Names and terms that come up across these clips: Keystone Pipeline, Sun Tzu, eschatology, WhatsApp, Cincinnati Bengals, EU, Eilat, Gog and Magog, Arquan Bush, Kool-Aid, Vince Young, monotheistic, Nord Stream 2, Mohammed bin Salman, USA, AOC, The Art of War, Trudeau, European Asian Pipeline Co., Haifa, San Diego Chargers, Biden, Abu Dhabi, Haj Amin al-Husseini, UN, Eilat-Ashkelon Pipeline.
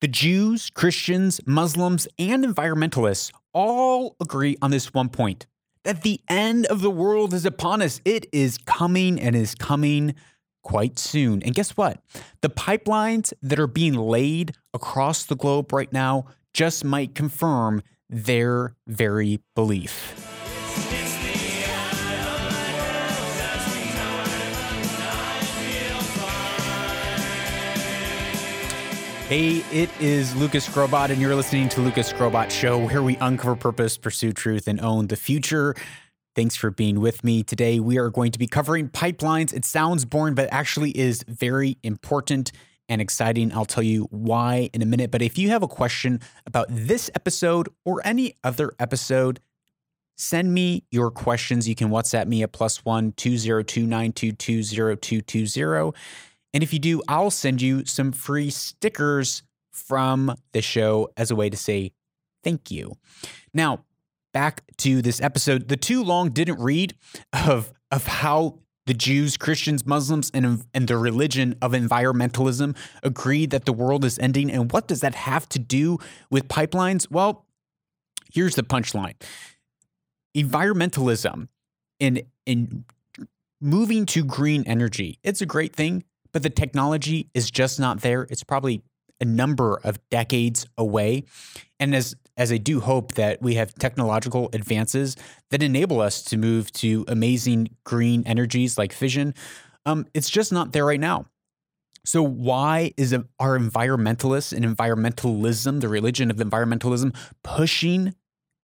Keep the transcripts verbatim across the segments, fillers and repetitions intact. The Jews, Christians, Muslims, and environmentalists all agree on this one point, that the end of the world is upon us. It is coming and is coming quite soon. And guess what? The pipelines that are being laid across the globe right now just might confirm their very belief. It's the end of the world as we know it. I feel fine. Hey, it is Lucas Grobot, and you're listening to Lucas Grobot Show, where we uncover purpose, pursue truth, and own the future. Thanks for being with me. Today, we are going to be covering pipelines. It sounds boring, but actually is very important and exciting. I'll tell you why in a minute. But if you have a question about this episode or any other episode, send me your questions. You can WhatsApp me at plus one two zero two nine two two zero two two zero. And if you do, I'll send you some free stickers from the show as a way to say thank you. Now, back to this episode, the too long didn't read of, of how the Jews, Christians, Muslims, and, and the religion of environmentalism agree that the world is ending. And what does that have to do with pipelines? Well, here's the punchline. Environmentalism in, in moving to green energy, it's a great thing, but the technology is just not there. It's probably a number of decades away. And as as I do hope that we have technological advances that enable us to move to amazing green energies like fission, um, it's just not there right now. So why is our environmentalists and environmentalism, the religion of environmentalism, pushing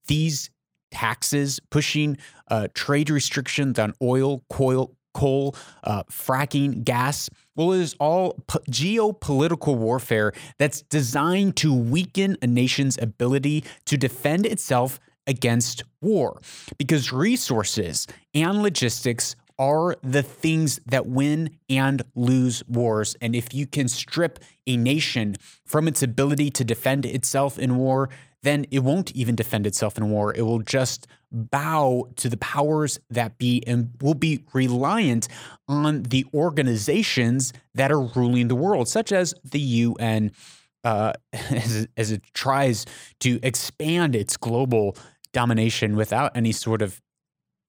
these taxes, pushing uh, trade restrictions on oil, coal, coal, uh, fracking, gas? Well, it is all po- geopolitical warfare that's designed to weaken a nation's ability to defend itself against war, because resources and logistics are the things that win and lose wars. And if you can strip a nation from its ability to defend itself in war, then it won't even defend itself in war. It will just bow to the powers that be and will be reliant on the organizations that are ruling the world, such as the U N, uh, as, as it tries to expand its global domination without any sort of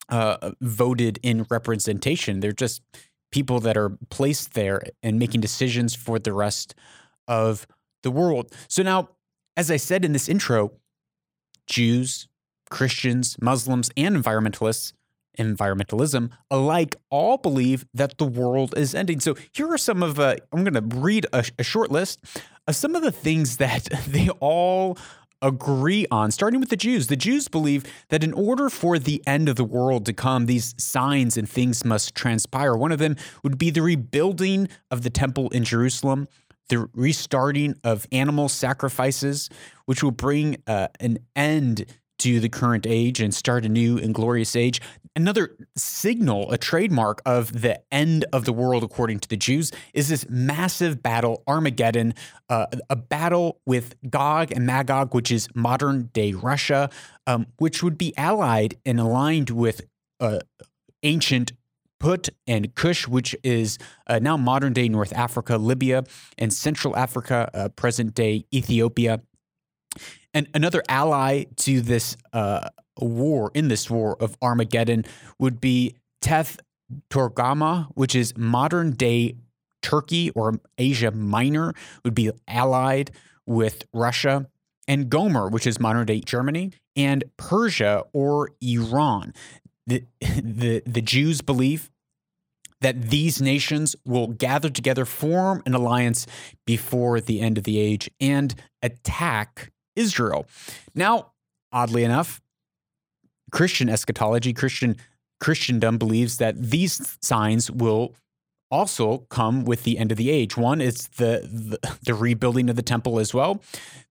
uh, voted in representation. They're just people that are placed there and making decisions for the rest of the world. So now, as I said in this intro, Jews, Christians, Muslims, and environmentalists, environmentalism alike, all believe that the world is ending. So here are some of, uh, I'm going to read a, a short list of some of the things that they all agree on, starting with the Jews. The Jews believe that in order for the end of the world to come, these signs and things must transpire. One of them would be the rebuilding of the temple in Jerusalem, the restarting of animal sacrifices, which will bring uh, an end to the current age and start a new and glorious age. Another signal, a trademark of the end of the world, according to the Jews, is this massive battle, Armageddon, uh, a battle with Gog and Magog, which is modern-day Russia, um, which would be allied and aligned with uh, ancient Put and Kush, which is uh, now modern-day North Africa, Libya, and Central Africa, uh, present-day Ethiopia. And another ally to this uh, war, in this war of Armageddon, would be Teth Torgama, which is modern-day Turkey or Asia Minor, would be allied with Russia, and Gomer, which is modern-day Germany, and Persia or Iran. The, the the Jews believe that these nations will gather together, form an alliance before the end of the age, and attack Israel. Now, oddly enough, Christian eschatology, Christian Christendom believes that these signs will also come with the end of the age. One is the, the the rebuilding of the temple as well.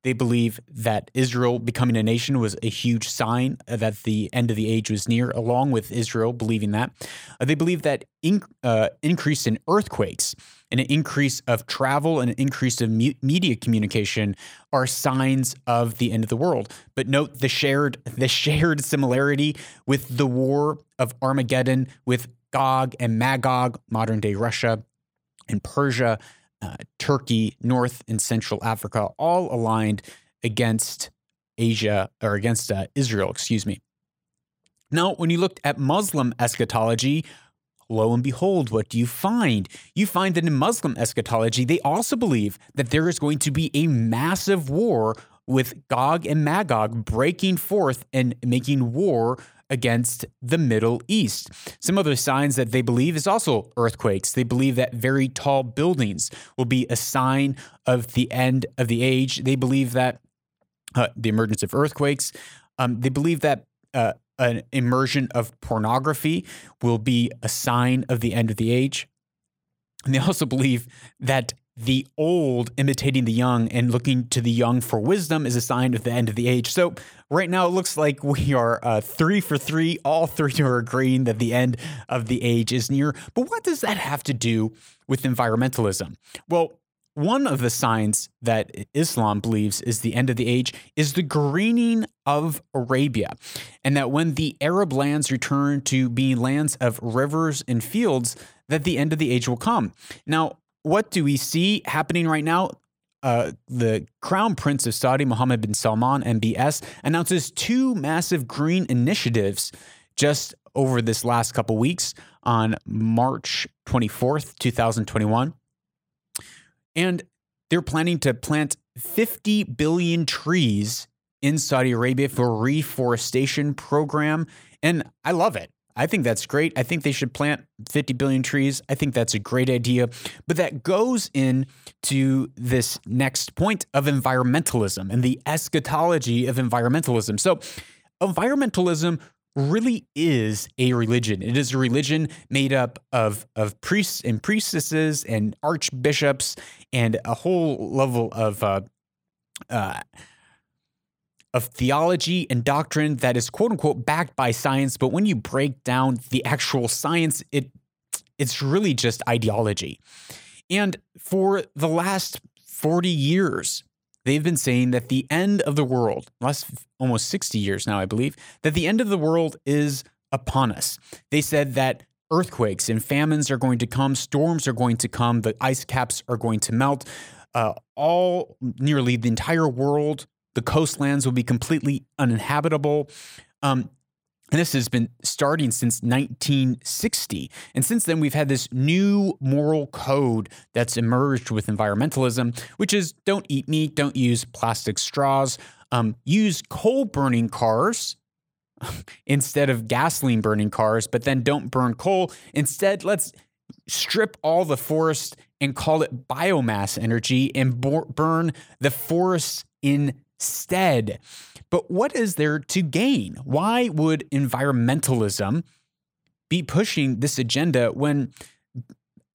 They believe that Israel becoming a nation was a huge sign that the end of the age was near, along with Israel believing that. Uh, they believe that in, uh, increase in earthquakes and an increase of travel and an increase of mu- media communication are signs of the end of the world. But note the shared the shared similarity with the war of Armageddon with Gog and Magog, modern-day Russia and Persia, uh, Turkey, North and Central Africa, all aligned against Asia or against uh, Israel, excuse me. Now, when you looked at Muslim eschatology, lo and behold, what do you find? You find that in Muslim eschatology, they also believe that there is going to be a massive war with Gog and Magog breaking forth and making war against the Middle East. Some other signs that they believe is also earthquakes. They believe that very tall buildings will be a sign of the end of the age. They believe that uh, the emergence of earthquakes. Um, they believe that uh, an immersion of pornography will be a sign of the end of the age. And they also believe that the old imitating the young and looking to the young for wisdom is a sign of the end of the age. So right now it looks like we are uh, three for three. All three are agreeing that the end of the age is near. But what does that have to do with environmentalism? Well, one of the signs that Islam believes is the end of the age is the greening of Arabia, and that when the Arab lands return to being lands of rivers and fields, that the end of the age will come. Now, what do we see happening right now? Uh, the Crown Prince of Saudi, Mohammed bin Salman, M B S, announces two massive green initiatives just over this last couple weeks on March twenty-fourth, twenty twenty-one. And they're planning to plant fifty billion trees in Saudi Arabia for a reforestation program. And I love it. I think that's great. I think they should plant fifty billion trees. I think that's a great idea. But that goes in to this next point of environmentalism and the eschatology of environmentalism. So environmentalism really is a religion. It is a religion made up of, of priests and priestesses and archbishops and a whole level of uh, uh, of theology and doctrine that is quote unquote backed by science. But when you break down the actual science, it it's really just ideology. And for the last forty years, they've been saying that the end of the world, last almost sixty years now, I believe, that the end of the world is upon us. They said that earthquakes and famines are going to come, storms are going to come, the ice caps are going to melt, uh, all nearly the entire world. The coastlands will be completely uninhabitable. Um, and this has been starting since nineteen sixty. And since then, we've had this new moral code that's emerged with environmentalism, which is don't eat meat, don't use plastic straws, um, use coal-burning cars instead of gasoline-burning cars, but then don't burn coal. Instead, let's strip all the forest and call it biomass energy and bo- burn the forest in Instead, but what is there to gain? Why would environmentalism be pushing this agenda when,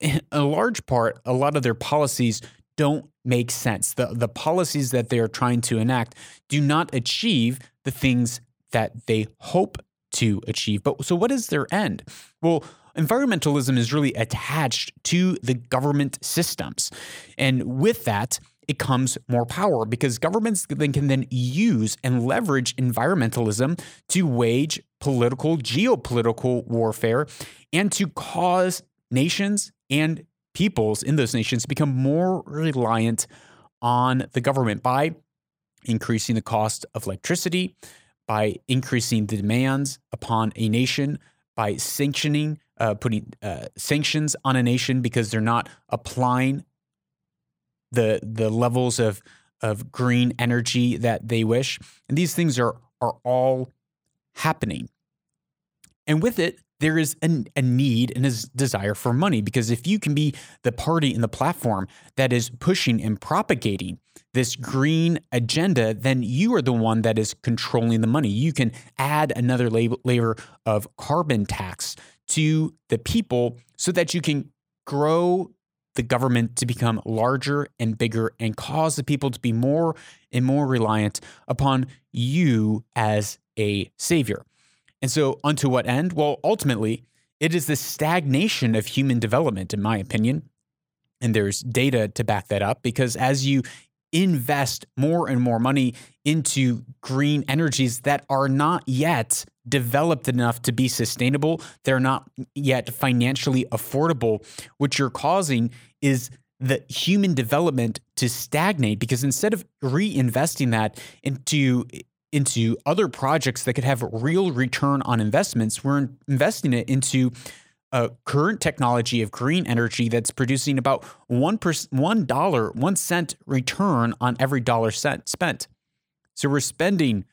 in a large part, a lot of their policies don't make sense? The, the policies that they are trying to enact do not achieve the things that they hope to achieve. But so what is their end? Well, environmentalism is really attached to the government systems, and with that, it comes more power because governments then can then use and leverage environmentalism to wage political, geopolitical warfare and to cause nations and peoples in those nations to become more reliant on the government by increasing the cost of electricity, by increasing the demands upon a nation, by sanctioning, uh, putting uh, sanctions on a nation because they're not applying the the levels of of green energy that they wish. And these things are are all happening. And with it, there is an, a need and a desire for money, because if you can be the party and the platform that is pushing and propagating this green agenda, then you are the one that is controlling the money. You can add another layer of carbon tax to the people so that you can grow the government to become larger and bigger and cause the people to be more and more reliant upon you as a savior. And so unto what end? Well, ultimately, it is the stagnation of human development, in my opinion. And there's data to back that up, because as you invest more and more money into green energies that are not yet developed enough to be sustainable, they're not yet financially affordable, what you're causing is the human development to stagnate, because instead of reinvesting that into into other projects that could have real return on investments, we're investing it into a current technology of green energy that's producing about one dollar, one cent return on every dollar cent spent. So we're spending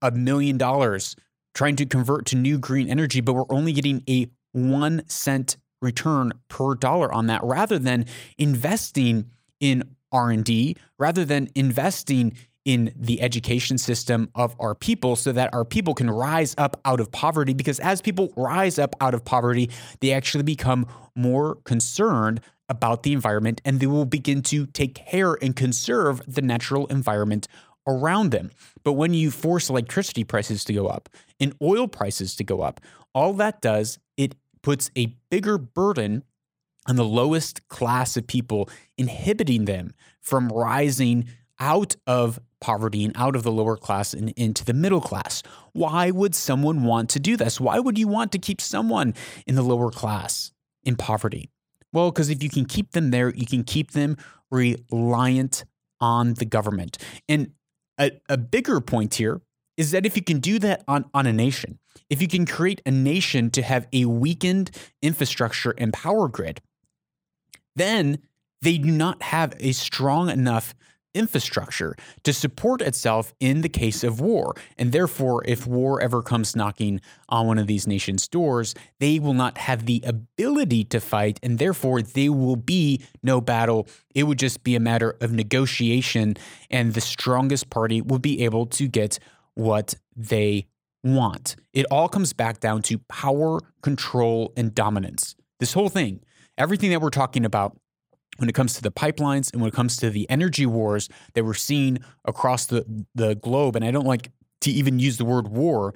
a million dollars trying to convert to new green energy, but we're only getting a one cent return per dollar on that, rather than investing in R and D, rather than investing in the education system of our people so that our people can rise up out of poverty. Because as people rise up out of poverty, they actually become more concerned about the environment, and they will begin to take care and conserve the natural environment around them. But when you force electricity prices to go up and oil prices to go up, all that does, it puts a bigger burden on the lowest class of people, inhibiting them from rising out of poverty and out of the lower class and into the middle class. Why would someone want to do this? Why would you want to keep someone in the lower class in poverty? Well, because if you can keep them there, you can keep them reliant on the government. And a, a bigger point here is that if you can do that on, on a nation, if you can create a nation to have a weakened infrastructure and power grid, then they do not have a strong enough infrastructure to support itself in the case of war. And therefore, if war ever comes knocking on one of these nations' doors, they will not have the ability to fight, and therefore there will be no battle. It would just be a matter of negotiation, and the strongest party will be able to get what they want. It all comes back down to power, control, and dominance. This whole thing, everything that we're talking about when it comes to the pipelines and when it comes to the energy wars that we're seeing across the, the globe, and I don't like to even use the word war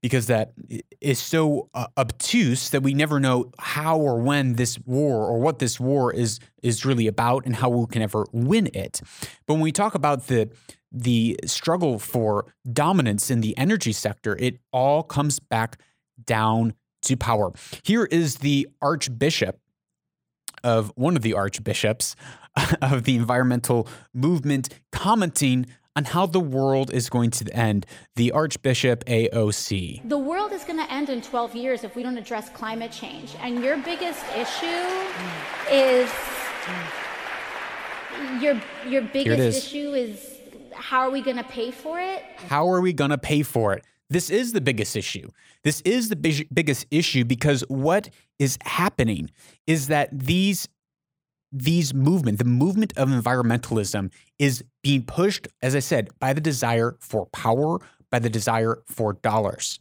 because that is so uh, obtuse that we never know how or when this war or what this war is is really about and how we can ever win it. But when we talk about the the struggle for dominance in the energy sector, it all comes back down to power. Here is the archbishop of one of the archbishops of the environmental movement commenting on how the world is going to end. The Archbishop A O C. The world is going to end in twelve years if we don't address climate change. And your biggest issue mm. is mm. your your biggest is. issue is how are we going to pay for it? How are we going to pay for it? This is the biggest issue. This is the big, biggest issue because what is happening is that these these movement, the movement of environmentalism, is being pushed, as I said, by the desire for power, by the desire for dollars,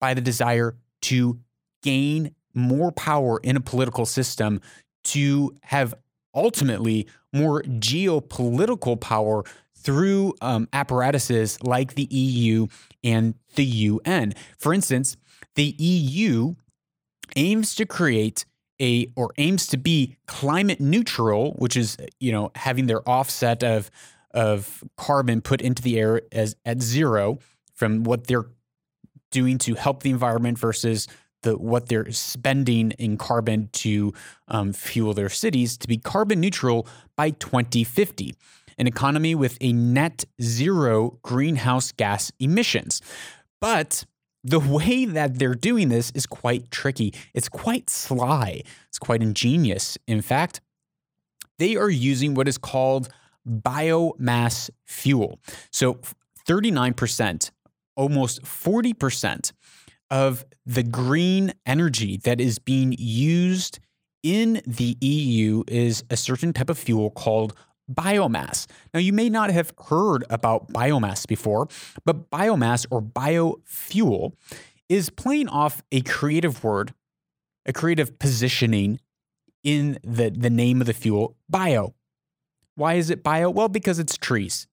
by the desire to gain more power in a political system, to have ultimately more geopolitical power through um, apparatuses like the E U and the U N. For instance, the E U aims to create a or aims to be climate neutral, which is, you know, having their offset of of carbon put into the air as at zero from what they're doing to help the environment versus the what they're spending in carbon to um, fuel their cities, to be carbon neutral by twenty fifty. An economy with a net zero greenhouse gas emissions. But the way that they're doing this is quite tricky. It's quite sly. It's quite ingenious. In fact, they are using what is called biomass fuel. So thirty-nine percent, almost forty percent of the green energy that is being used in the E U is a certain type of fuel called biomass. Now, you may not have heard about biomass before, but biomass or biofuel is playing off a creative word, a creative positioning in the, the name of the fuel, bio. Why is it bio? Well, because it's trees.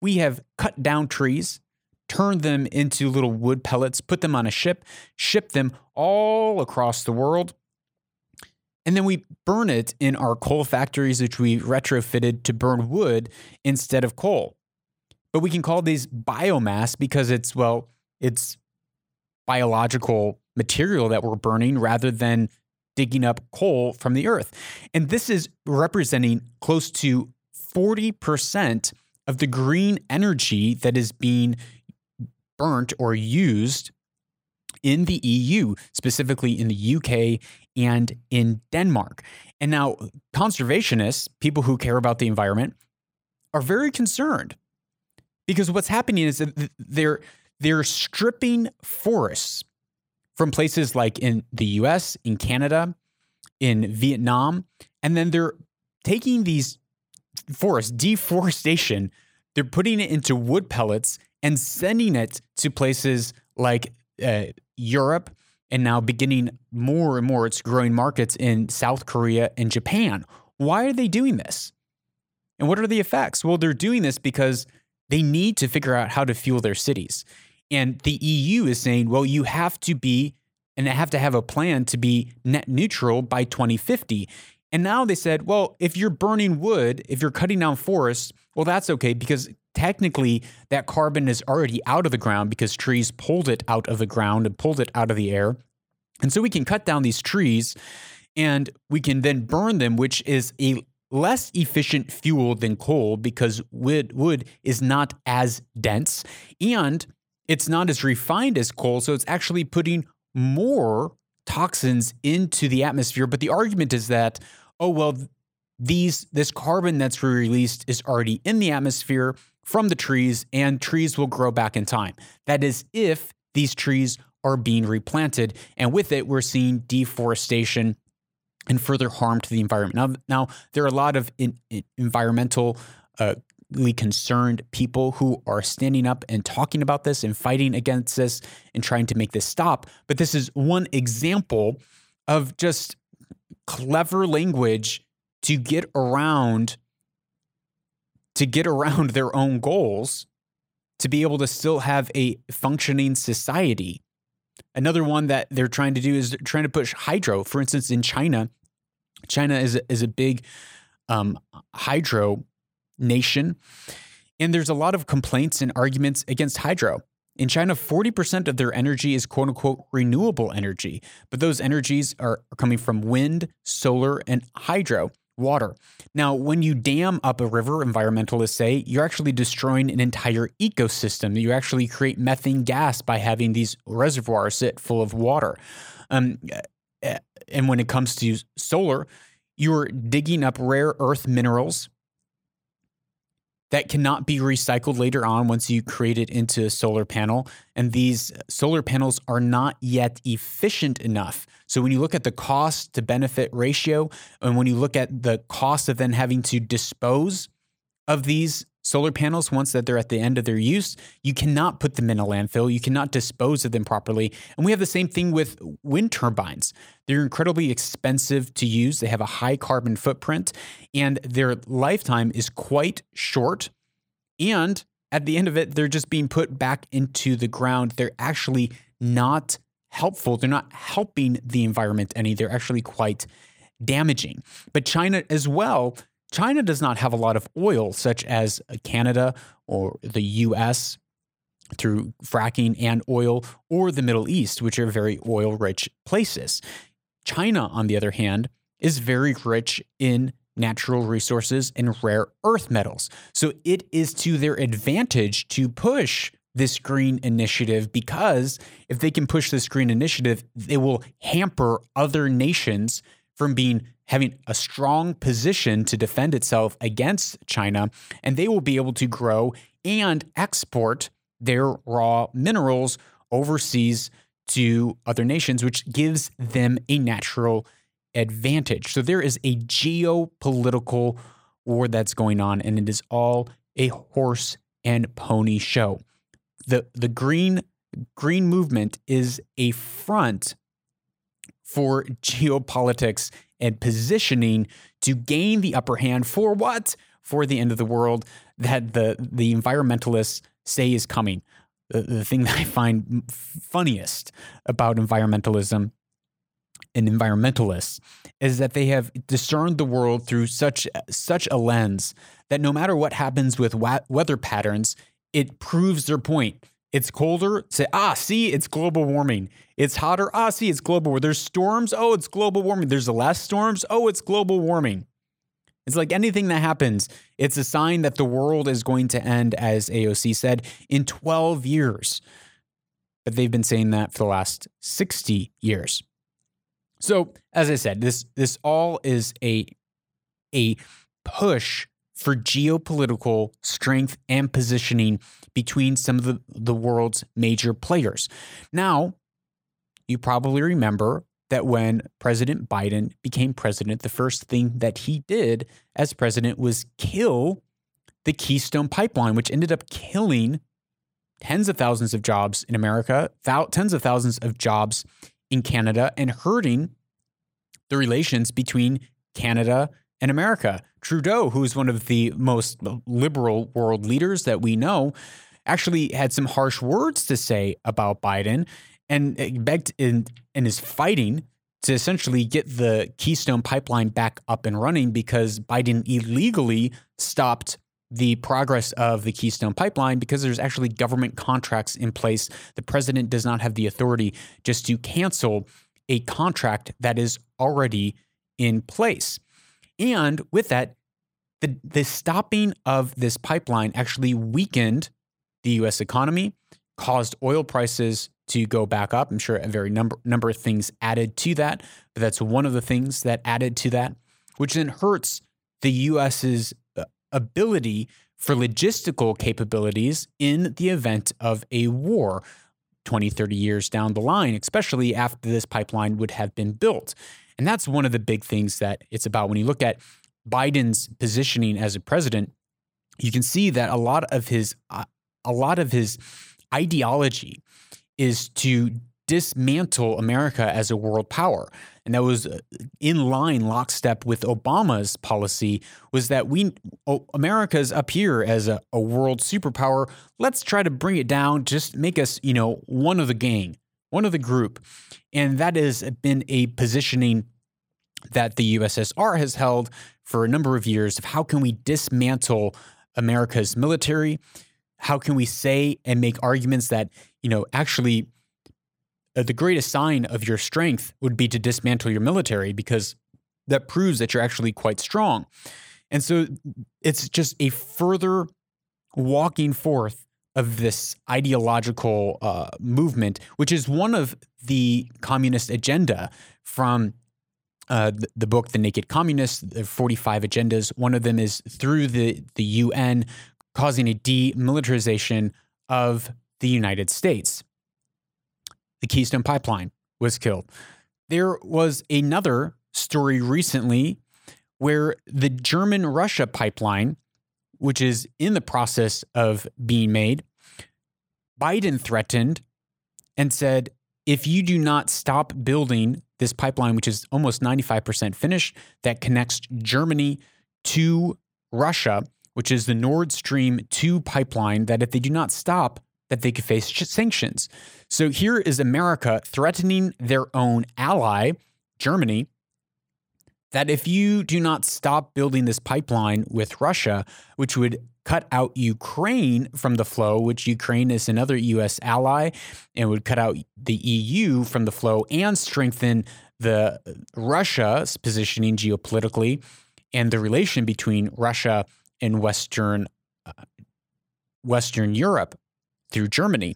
We have cut down trees, turned them into little wood pellets, put them on a ship, shipped them all across the world, and then we burn it in our coal factories, which we retrofitted to burn wood instead of coal. But we can call these biomass because it's, well, it's biological material that we're burning rather than digging up coal from the earth. And this is representing close to forty percent of the green energy that is being burnt or used in the E U, specifically in the U K and in Denmark. And now conservationists, people who care about the environment, are very concerned because what's happening is that they're they're stripping forests from places like in the U S, in Canada, in Vietnam, and then they're taking these forests, deforestation, they're putting it into wood pellets and sending it to places like uh, Europe, and now beginning more and more its growing markets in South Korea and Japan. Why are they doing this? And what are the effects? Well, they're doing this because they need to figure out how to fuel their cities. And the E U is saying, well, you have to be, and they have to have a plan to be net neutral by twenty fifty. And now they said, well, if you're burning wood, if you're cutting down forests, well, that's okay because technically that carbon is already out of the ground because trees pulled it out of the ground and pulled it out of the air. And so we can cut down these trees and we can then burn them, which is a less efficient fuel than coal because wood, wood is not as dense and it's not as refined as coal, so it's actually putting more toxins into the atmosphere. But the argument is that, oh, well, these this carbon that's released is already in the atmosphere from the trees, and trees will grow back in time. That is if these trees are being replanted, and with it, we're seeing deforestation and further harm to the environment. Now, now there are a lot of in, in environmental uh concerned people who are standing up and talking about this and fighting against this and trying to make this stop. But this is one example of just clever language to get around to get around their own goals to be able to still have a functioning society. Another one that they're trying to do is trying to push hydro. For instance, in China, China is a, is a big um, hydro nation. And there's a lot of complaints and arguments against hydro. In China, forty percent of their energy is quote unquote renewable energy, but those energies are coming from wind, solar, and hydro, water. Now, when you dam up a river, environmentalists say, you're actually destroying an entire ecosystem. You actually create methane gas by having these reservoirs sit full of water. Um, and when it comes to solar, you're digging up rare earth minerals that cannot be recycled later on once you create it into a solar panel. And these solar panels are not yet efficient enough. So when you look at the cost to benefit ratio, and when you look at the cost of then having to dispose of these solar panels once that they're at the end of their use, you cannot put them in a landfill. You cannot dispose of them properly. And we have the same thing with wind turbines. They're incredibly expensive to use. They have a high carbon footprint, and their lifetime is quite short. And at the end of it, they're just being put back into the ground. They're actually not helpful. They're not helping the environment any. They're actually quite damaging. But China as well, China does not have a lot of oil, such as Canada or the U S through fracking and oil, or the Middle East, which are very oil-rich places. China, on the other hand, is very rich in natural resources and rare earth metals. So it is to their advantage to push this green initiative, because if they can push this green initiative, they will hamper other nations from being having a strong position to defend itself against China, and they will be able to grow and export their raw minerals overseas to other nations, which gives them a natural advantage. So there is a geopolitical war that's going on, and it is all a horse and pony show. The the green green movement is a front for geopolitics and positioning to gain the upper hand for what? For the end of the world that the, the environmentalists say is coming. The, the thing that I find funniest about environmentalism and environmentalists is that they have discerned the world through such, such a lens that no matter what happens with wa- weather patterns, it proves their point. It's colder. Say, ah, see, it's global warming. It's hotter. Ah, see, it's global warming. There's storms. Oh, it's global warming. There's less storms. Oh, it's global warming. It's like anything that happens, it's a sign that the world is going to end, as A O C said, in twelve years. But they've been saying that for the last sixty years. So, as I said, this this all is a, a push for geopolitical strength and positioning between some of the, the world's major players. Now, you probably remember that when President Biden became president, the first thing that he did as president was kill the Keystone Pipeline, which ended up killing tens of thousands of jobs in America, th- tens of thousands of jobs in Canada, and hurting the relations between Canada and America. Trudeau, who is one of the most liberal world leaders that we know, actually had some harsh words to say about Biden and begged in, and is fighting to essentially get the Keystone Pipeline back up and running because Biden illegally stopped the progress of the Keystone Pipeline because there's actually government contracts in place. The president does not have the authority just to cancel a contract that is already in place. And with that, the, the stopping of this pipeline actually weakened the U S economy, caused oil prices to go back up. I'm sure a very number, number of things added to that, but that's one of the things that added to that, which then hurts the U S's ability for logistical capabilities in the event of a war twenty, thirty years down the line, especially after this pipeline would have been built. And that's one of the big things that it's about. When you look at Biden's positioning as a president, you can see that a lot of his uh, a lot of his ideology is to dismantle America as a world power. And that was in line, lockstep with Obama's policy, was that we oh, America's up here as a, a world superpower. Let's try to bring it down, just make us, you know, one of the gang. One of the group, and that has been a positioning that the U S S R has held for a number of years of how can we dismantle America's military? How can we say and make arguments that, you know, actually uh, the greatest sign of your strength would be to dismantle your military because that proves that you're actually quite strong. And so it's just a further walking forth of this ideological uh, movement, which is one of the communist agenda from uh, the, the book, The Naked Communists, the forty-five agendas. One of them is through the, the U N causing a demilitarization of the United States. The Keystone Pipeline was killed. There was another story recently where the German-Russia pipeline, which is in the process of being made, Biden threatened and said, if you do not stop building this pipeline, which is almost ninety-five percent finished, that connects Germany to Russia, which is the Nord Stream two pipeline, that if they do not stop, that they could face sanctions. So here is America threatening their own ally, Germany, that if you do not stop building this pipeline with Russia, which would cut out Ukraine from the flow, which Ukraine is another U S ally, and would cut out the E U from the flow and strengthen the Russia's positioning geopolitically and the relation between Russia and Western uh, Western Europe through Germany,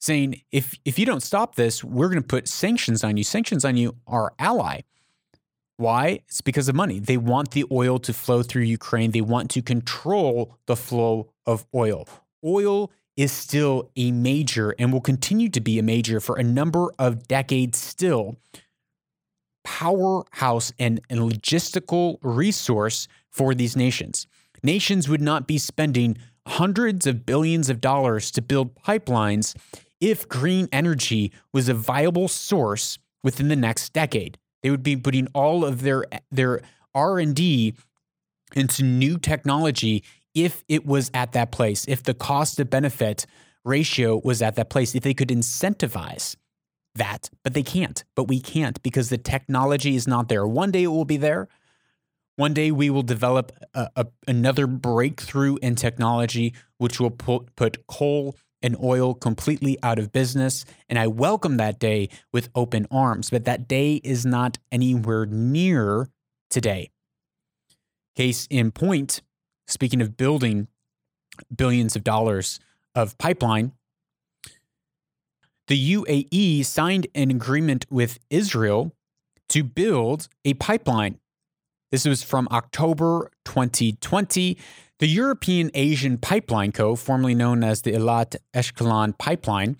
saying, if if you don't stop this, we're going to put sanctions on you. Sanctions on you, our ally. Why? It's because of money. They want the oil to flow through Ukraine. They want to control the flow of oil. Oil is still a major and will continue to be a major for a number of decades still, powerhouse and, and logistical resource for these nations. Nations would not be spending hundreds of billions of dollars to build pipelines if green energy was a viable source within the next decade. They would be putting all of their their R and D into new technology if it was at that place, if the cost to benefit ratio was at that place, if they could incentivize that. But they can't. But we can't because the technology is not there. One day it will be there. One day we will develop a, a, another breakthrough in technology, which will put, put coal and oil completely out of business, and I welcome that day with open arms. But that day is not anywhere near today. Case in point, speaking of building billions of dollars of pipeline, the U A E signed an agreement with Israel to build a pipeline. This was from October twenty twenty. The European Asian Pipeline Co., formerly known as the Eilat-Ashkelon Pipeline,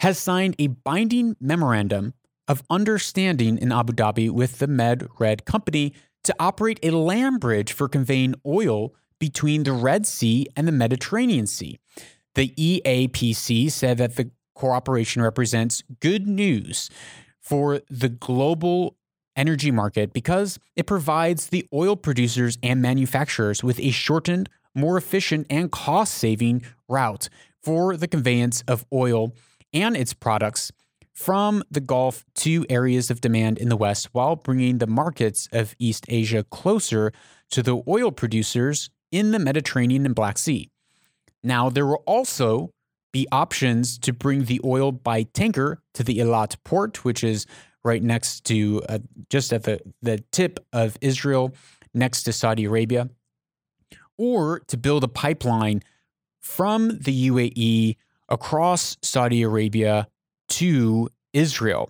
has signed a binding memorandum of understanding in Abu Dhabi with the Med-Red Company to operate a land bridge for conveying oil between the Red Sea and the Mediterranean Sea. The E A P C said that the cooperation represents good news for the global energy market because it provides the oil producers and manufacturers with a shortened, more efficient, and cost-saving route for the conveyance of oil and its products from the Gulf to areas of demand in the West, while bringing the markets of East Asia closer to the oil producers in the Mediterranean and Black Sea. Now, there will also be options to bring the oil by tanker to the Eilat port, which is right next to, uh, just at the, the tip of Israel, next to Saudi Arabia, or to build a pipeline from the U A E across Saudi Arabia to Israel.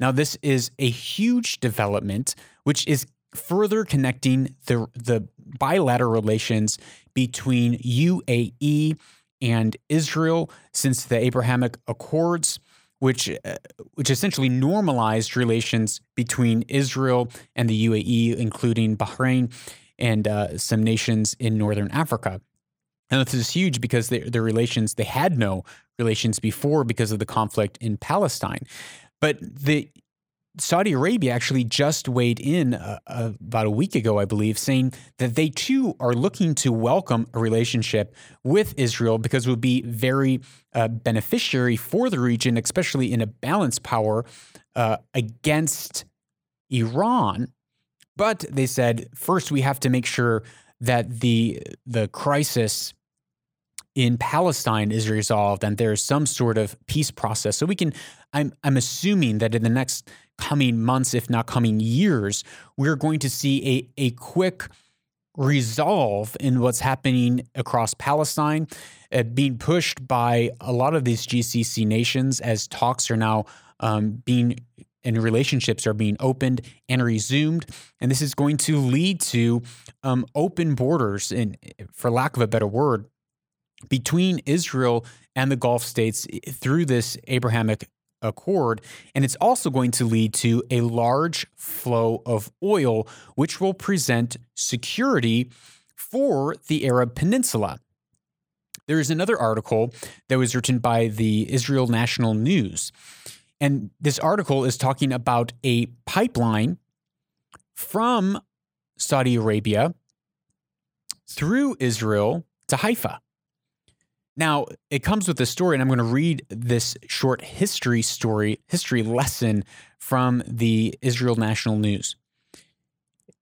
Now, this is a huge development, which is further connecting the, the bilateral relations between U A E and Israel since the Abrahamic Accords, which uh, which essentially normalized relations between Israel and the U A E, including Bahrain and uh, some nations in northern Africa. And this is huge because their the relations, they had no relations before because of the conflict in Palestine. But the Saudi Arabia actually just weighed in uh, uh, about a week ago, I believe, saying that they too are looking to welcome a relationship with Israel because it would be very uh, beneficiary for the region, especially in a balance power uh, against Iran. But they said, first, we have to make sure that the the crisis in Palestine is resolved and there is some sort of peace process. So we can, I'm I'm assuming that in the next coming months, if not coming years, we're going to see a, a quick resolve in what's happening across Palestine, uh, being pushed by a lot of these G C C nations as talks are now um, being and relationships are being opened and resumed. And this is going to lead to um, open borders, in, for lack of a better word, between Israel and the Gulf states through this Abrahamic Accord, and it's also going to lead to a large flow of oil, which will present security for the Arab Peninsula. There is another article that was written by the Israel National News, and this article is talking about a pipeline from Saudi Arabia through Israel to Haifa. Now, it comes with this story, and I'm going to read this short history story, history lesson from the Israel National News.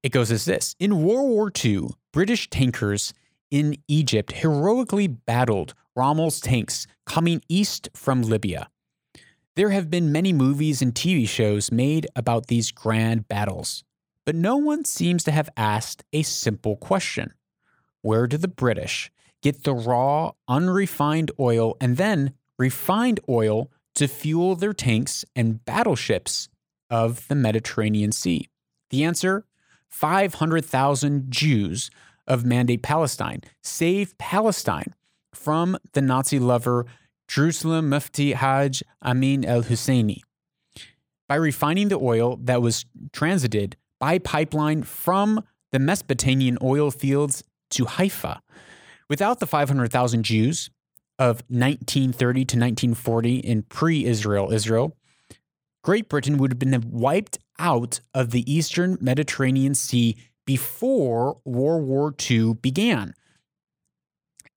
It goes as this. In World War Two, British tankers in Egypt heroically battled Rommel's tanks coming east from Libya. There have been many movies and T V shows made about these grand battles, but no one seems to have asked a simple question. Where did the British get the raw, unrefined oil, and then refined oil to fuel their tanks and battleships of the Mediterranean Sea? The answer, five hundred thousand Jews of Mandate Palestine saved Palestine from the Nazi lover Jerusalem Mufti Haj Amin al-Husseini by refining the oil that was transited by pipeline from the Mesopotamian oil fields to Haifa. Without the five hundred thousand Jews of nineteen thirty to nineteen forty in pre-Israel Israel, Great Britain would have been wiped out of the eastern Mediterranean Sea before World War Two began.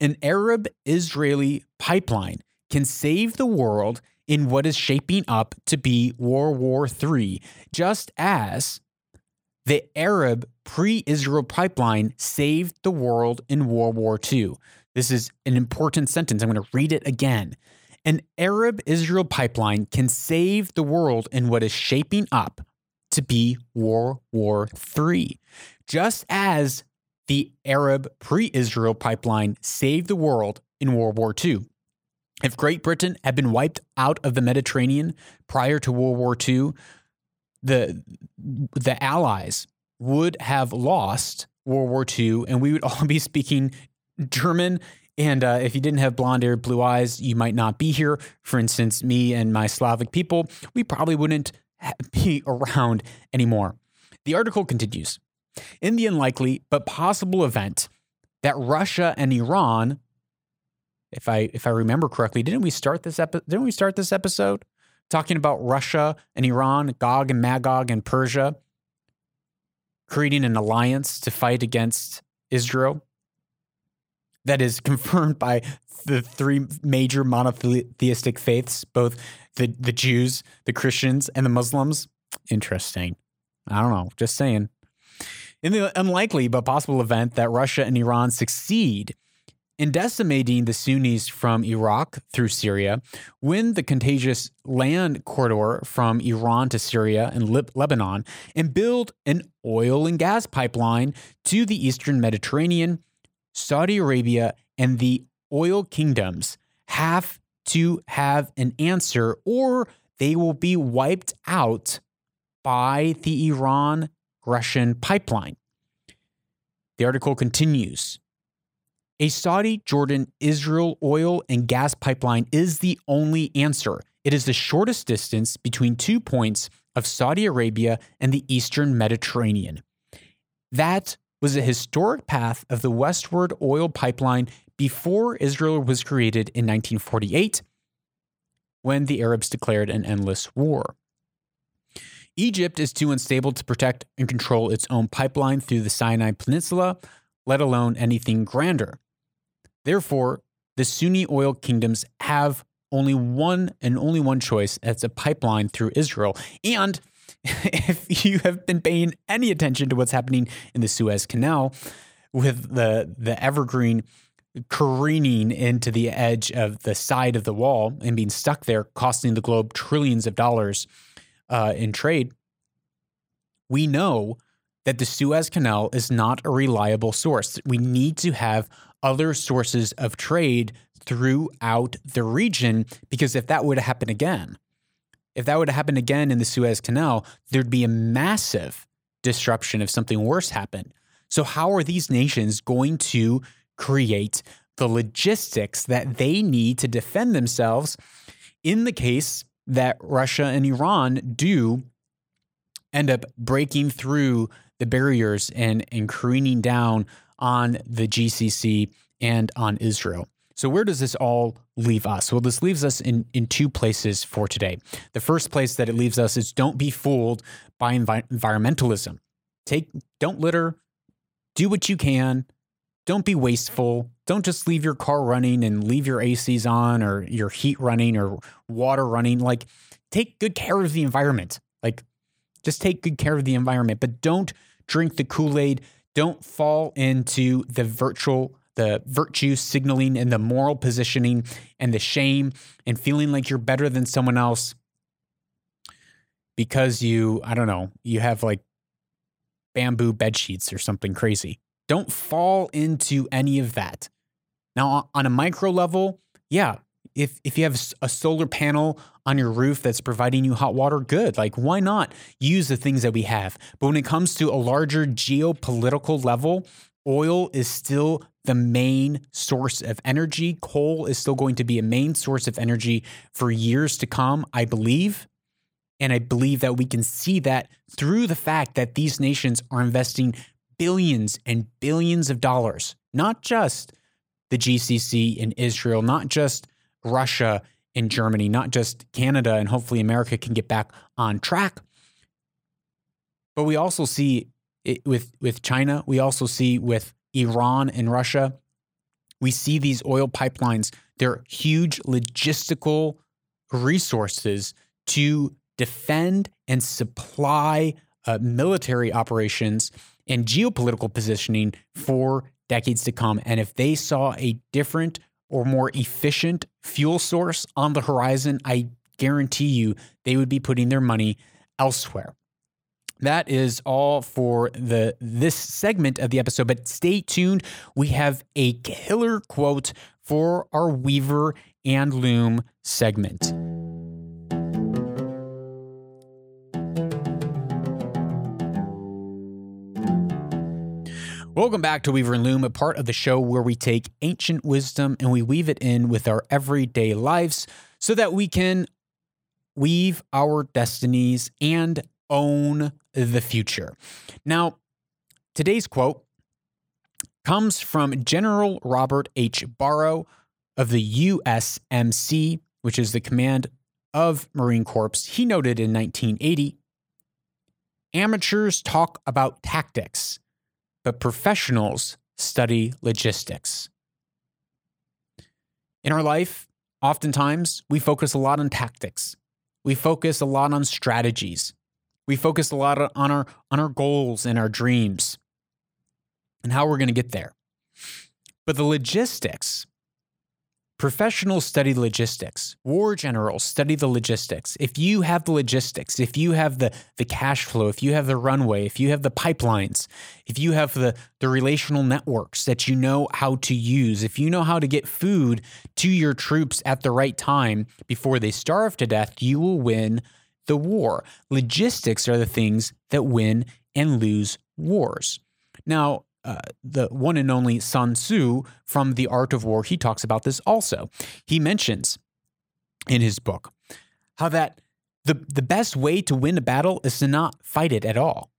An Arab-Israeli pipeline can save the world in what is shaping up to be World War Three, just as the Arab pre-Israel pipeline saved the world in World War Two. This is an important sentence. I'm going to read it again. An Arab-Israel pipeline can save the world in what is shaping up to be World War Three, just as the Arab pre-Israel pipeline saved the world in World War Two. If Great Britain had been wiped out of the Mediterranean prior to World War Two, the the Allies would have lost World War Two, and we would all be speaking German. And uh, if you didn't have blonde hair, blue eyes, you might not be here. For instance, me and my Slavic people, we probably wouldn't be around anymore. The article continues. In the unlikely but possible event that Russia and Iran, if I if I remember correctly, didn't we start this epi- didn't we start this episode talking about Russia and Iran, Gog and Magog and Persia, creating an alliance to fight against Israel that is confirmed by the three major monotheistic faiths, both the, the Jews, the Christians, and the Muslims? Interesting. I don't know. Just saying. In the unlikely but possible event that Russia and Iran succeed in decimating the Sunnis from Iraq through Syria, when the contagious land corridor from Iran to Syria and Lib- Lebanon, and build an oil and gas pipeline to the Eastern Mediterranean, Saudi Arabia and the oil kingdoms have to have an answer, or they will be wiped out by the Iran Russian pipeline. The article continues. A Saudi-Jordan-Israel oil and gas pipeline is the only answer. It is the shortest distance between two points of Saudi Arabia and the Eastern Mediterranean. That was a historic path of the westward oil pipeline before Israel was created in nineteen forty-eight, when the Arabs declared an endless war. Egypt is too unstable to protect and control its own pipeline through the Sinai Peninsula, let alone anything grander. Therefore, the Sunni oil kingdoms have only one and only one choice, that's a pipeline through Israel. And if you have been paying any attention to what's happening in the Suez Canal, with the, the evergreen careening into the edge of the side of the wall and being stuck there, costing the globe trillions of dollars, Uh, in trade, we know that the Suez Canal is not a reliable source. We need to have other sources of trade throughout the region, because if that would happen again, if that would happen again in the Suez Canal, there'd be a massive disruption if something worse happened. So how are these nations going to create the logistics that they need to defend themselves in the case that Russia and Iran do end up breaking through the barriers and, and careening down on the G C C and on Israel? So where does this all leave us? Well, this leaves us in, in two places for today. The first place that it leaves us is don't be fooled by envi- environmentalism. Take, don't litter, do what you can, don't be wasteful. Don't just leave your car running and leave your A Cs on or your heat running or water running. Like, take good care of the environment. Like, just take good care of the environment, but don't drink the Kool-Aid. Don't fall into the virtual, the virtue signaling and the moral positioning and the shame and feeling like you're better than someone else because you, I don't know, you have like bamboo bed sheets or something crazy. Don't fall into any of that. Now, on a micro level, yeah, if if you have a solar panel on your roof that's providing you hot water, good. Like, why not use the things that we have? But when it comes to a larger geopolitical level, oil is still the main source of energy. Coal is still going to be a main source of energy for years to come, I believe. And I believe that we can see that through the fact that these nations are investing billions and billions of dollars, not just the G C C and Israel, not just Russia and Germany, not just Canada, and hopefully America can get back on track. But we also see it with, with China. We also see with Iran and Russia. We see these oil pipelines. They're huge logistical resources to defend and supply uh, military operations and geopolitical positioning for decades to come. And if they saw a different or more efficient fuel source on the horizon, I guarantee you they would be putting their money elsewhere. That is all for the this segment of the episode, but stay tuned. We have a killer quote for our Weaver and Loom segment. Welcome back to Weaver and Loom, a part of the show where we take ancient wisdom and we weave it in with our everyday lives so that we can weave our destinies and own the future. Now, today's quote comes from General Robert H. Barrow of the U S M C, which is the Command of Marine Corps. He noted in nineteen eighty, "Amateurs talk about tactics, but professionals study logistics." In our life, oftentimes, we focus a lot on tactics. We focus a lot on strategies. We focus a lot on our on our goals and our dreams and how we're going to get there. But the logistics, professionals study logistics. War generals study the logistics. If you have the logistics, if you have the, the cash flow, if you have the runway, if you have the pipelines, if you have the, the relational networks that you know how to use, if you know how to get food to your troops at the right time before they starve to death, you will win the war. Logistics are the things that win and lose wars. Now, uh, the one and only Sun Tzu from The Art of War, he talks about this also. He mentions in his book how that the, the best way to win a battle is to not fight it at all.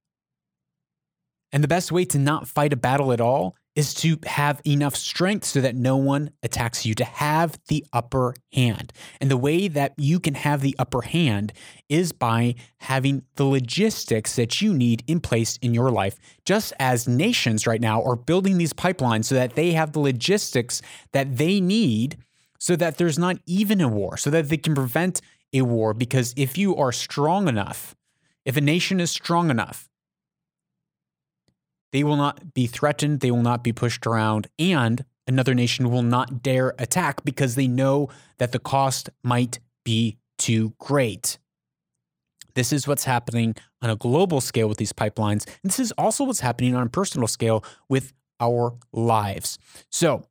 And the best way to not fight a battle at all is to have enough strength so that no one attacks you, to have the upper hand. And the way that you can have the upper hand is by having the logistics that you need in place in your life, just as nations right now are building these pipelines so that they have the logistics that they need so that there's not even a war, so that they can prevent a war. Because if you are strong enough, if a nation is strong enough, they will not be threatened. They will not be pushed around. And another nation will not dare attack because they know that the cost might be too great. This is what's happening on a global scale with these pipelines. And this is also what's happening on a personal scale with our lives. So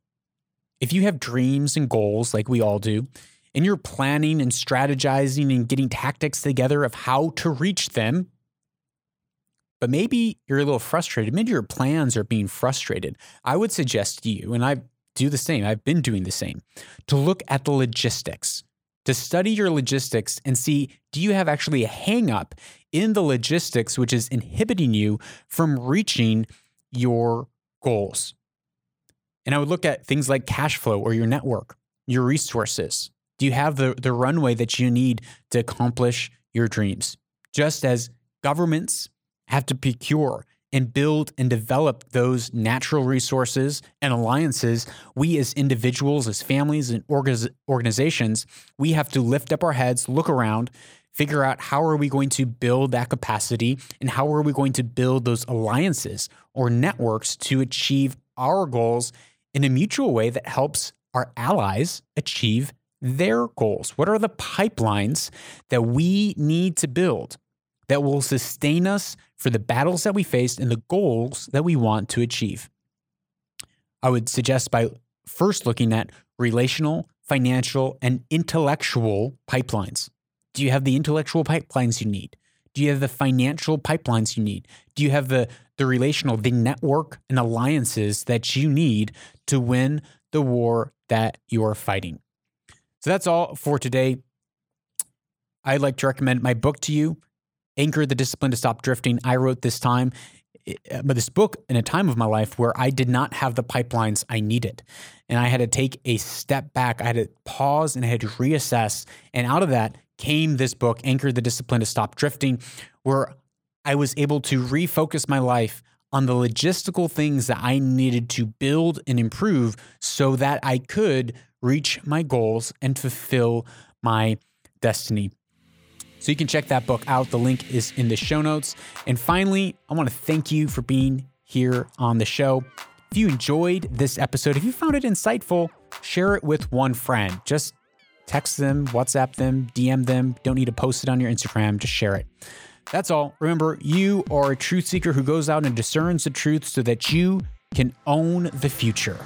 if you have dreams and goals like we all do, and you're planning and strategizing and getting tactics together of how to reach them, but maybe you're a little frustrated. Maybe your plans are being frustrated. I would suggest to you, and I do the same, I've been doing the same, to look at the logistics, to study your logistics and see, do you have actually a hang up in the logistics, which is inhibiting you from reaching your goals? And I would look at things like cash flow or your network, your resources. Do you have the, the runway that you need to accomplish your dreams? Just as governments have to procure and build and develop those natural resources and alliances, we as individuals, as families and org- organizations, we have to lift up our heads, look around, figure out how are we going to build that capacity and how are we going to build those alliances or networks to achieve our goals in a mutual way that helps our allies achieve their goals. What are the pipelines that we need to build that will sustain us for the battles that we faced and the goals that we want to achieve? I would suggest by first looking at relational, financial, and intellectual pipelines. Do you have the intellectual pipelines you need? Do you have the financial pipelines you need? Do you have the, the relational, the network and alliances that you need to win the war that you are fighting? So that's all for today. I'd like to recommend my book to you, Anchor, The Discipline to Stop Drifting. I wrote this time, but this book in a time of my life where I did not have the pipelines I needed. And I had to take a step back. I had to pause and I had to reassess. And out of that came this book, Anchor, The Discipline to Stop Drifting, where I was able to refocus my life on the logistical things that I needed to build and improve so that I could reach my goals and fulfill my destiny. So you can check that book out. The link is in the show notes. And finally, I want to thank you for being here on the show. If you enjoyed this episode, if you found it insightful, share it with one friend. Just text them, WhatsApp them, D M them. Don't need to post it on your Instagram. Just share it. That's all. Remember, you are a truth seeker who goes out and discerns the truth so that you can own the future.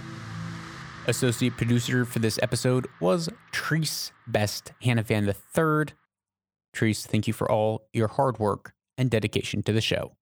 Associate producer for this episode was Treece Best Hannafan the third. Treece, thank you for all your hard work and dedication to the show.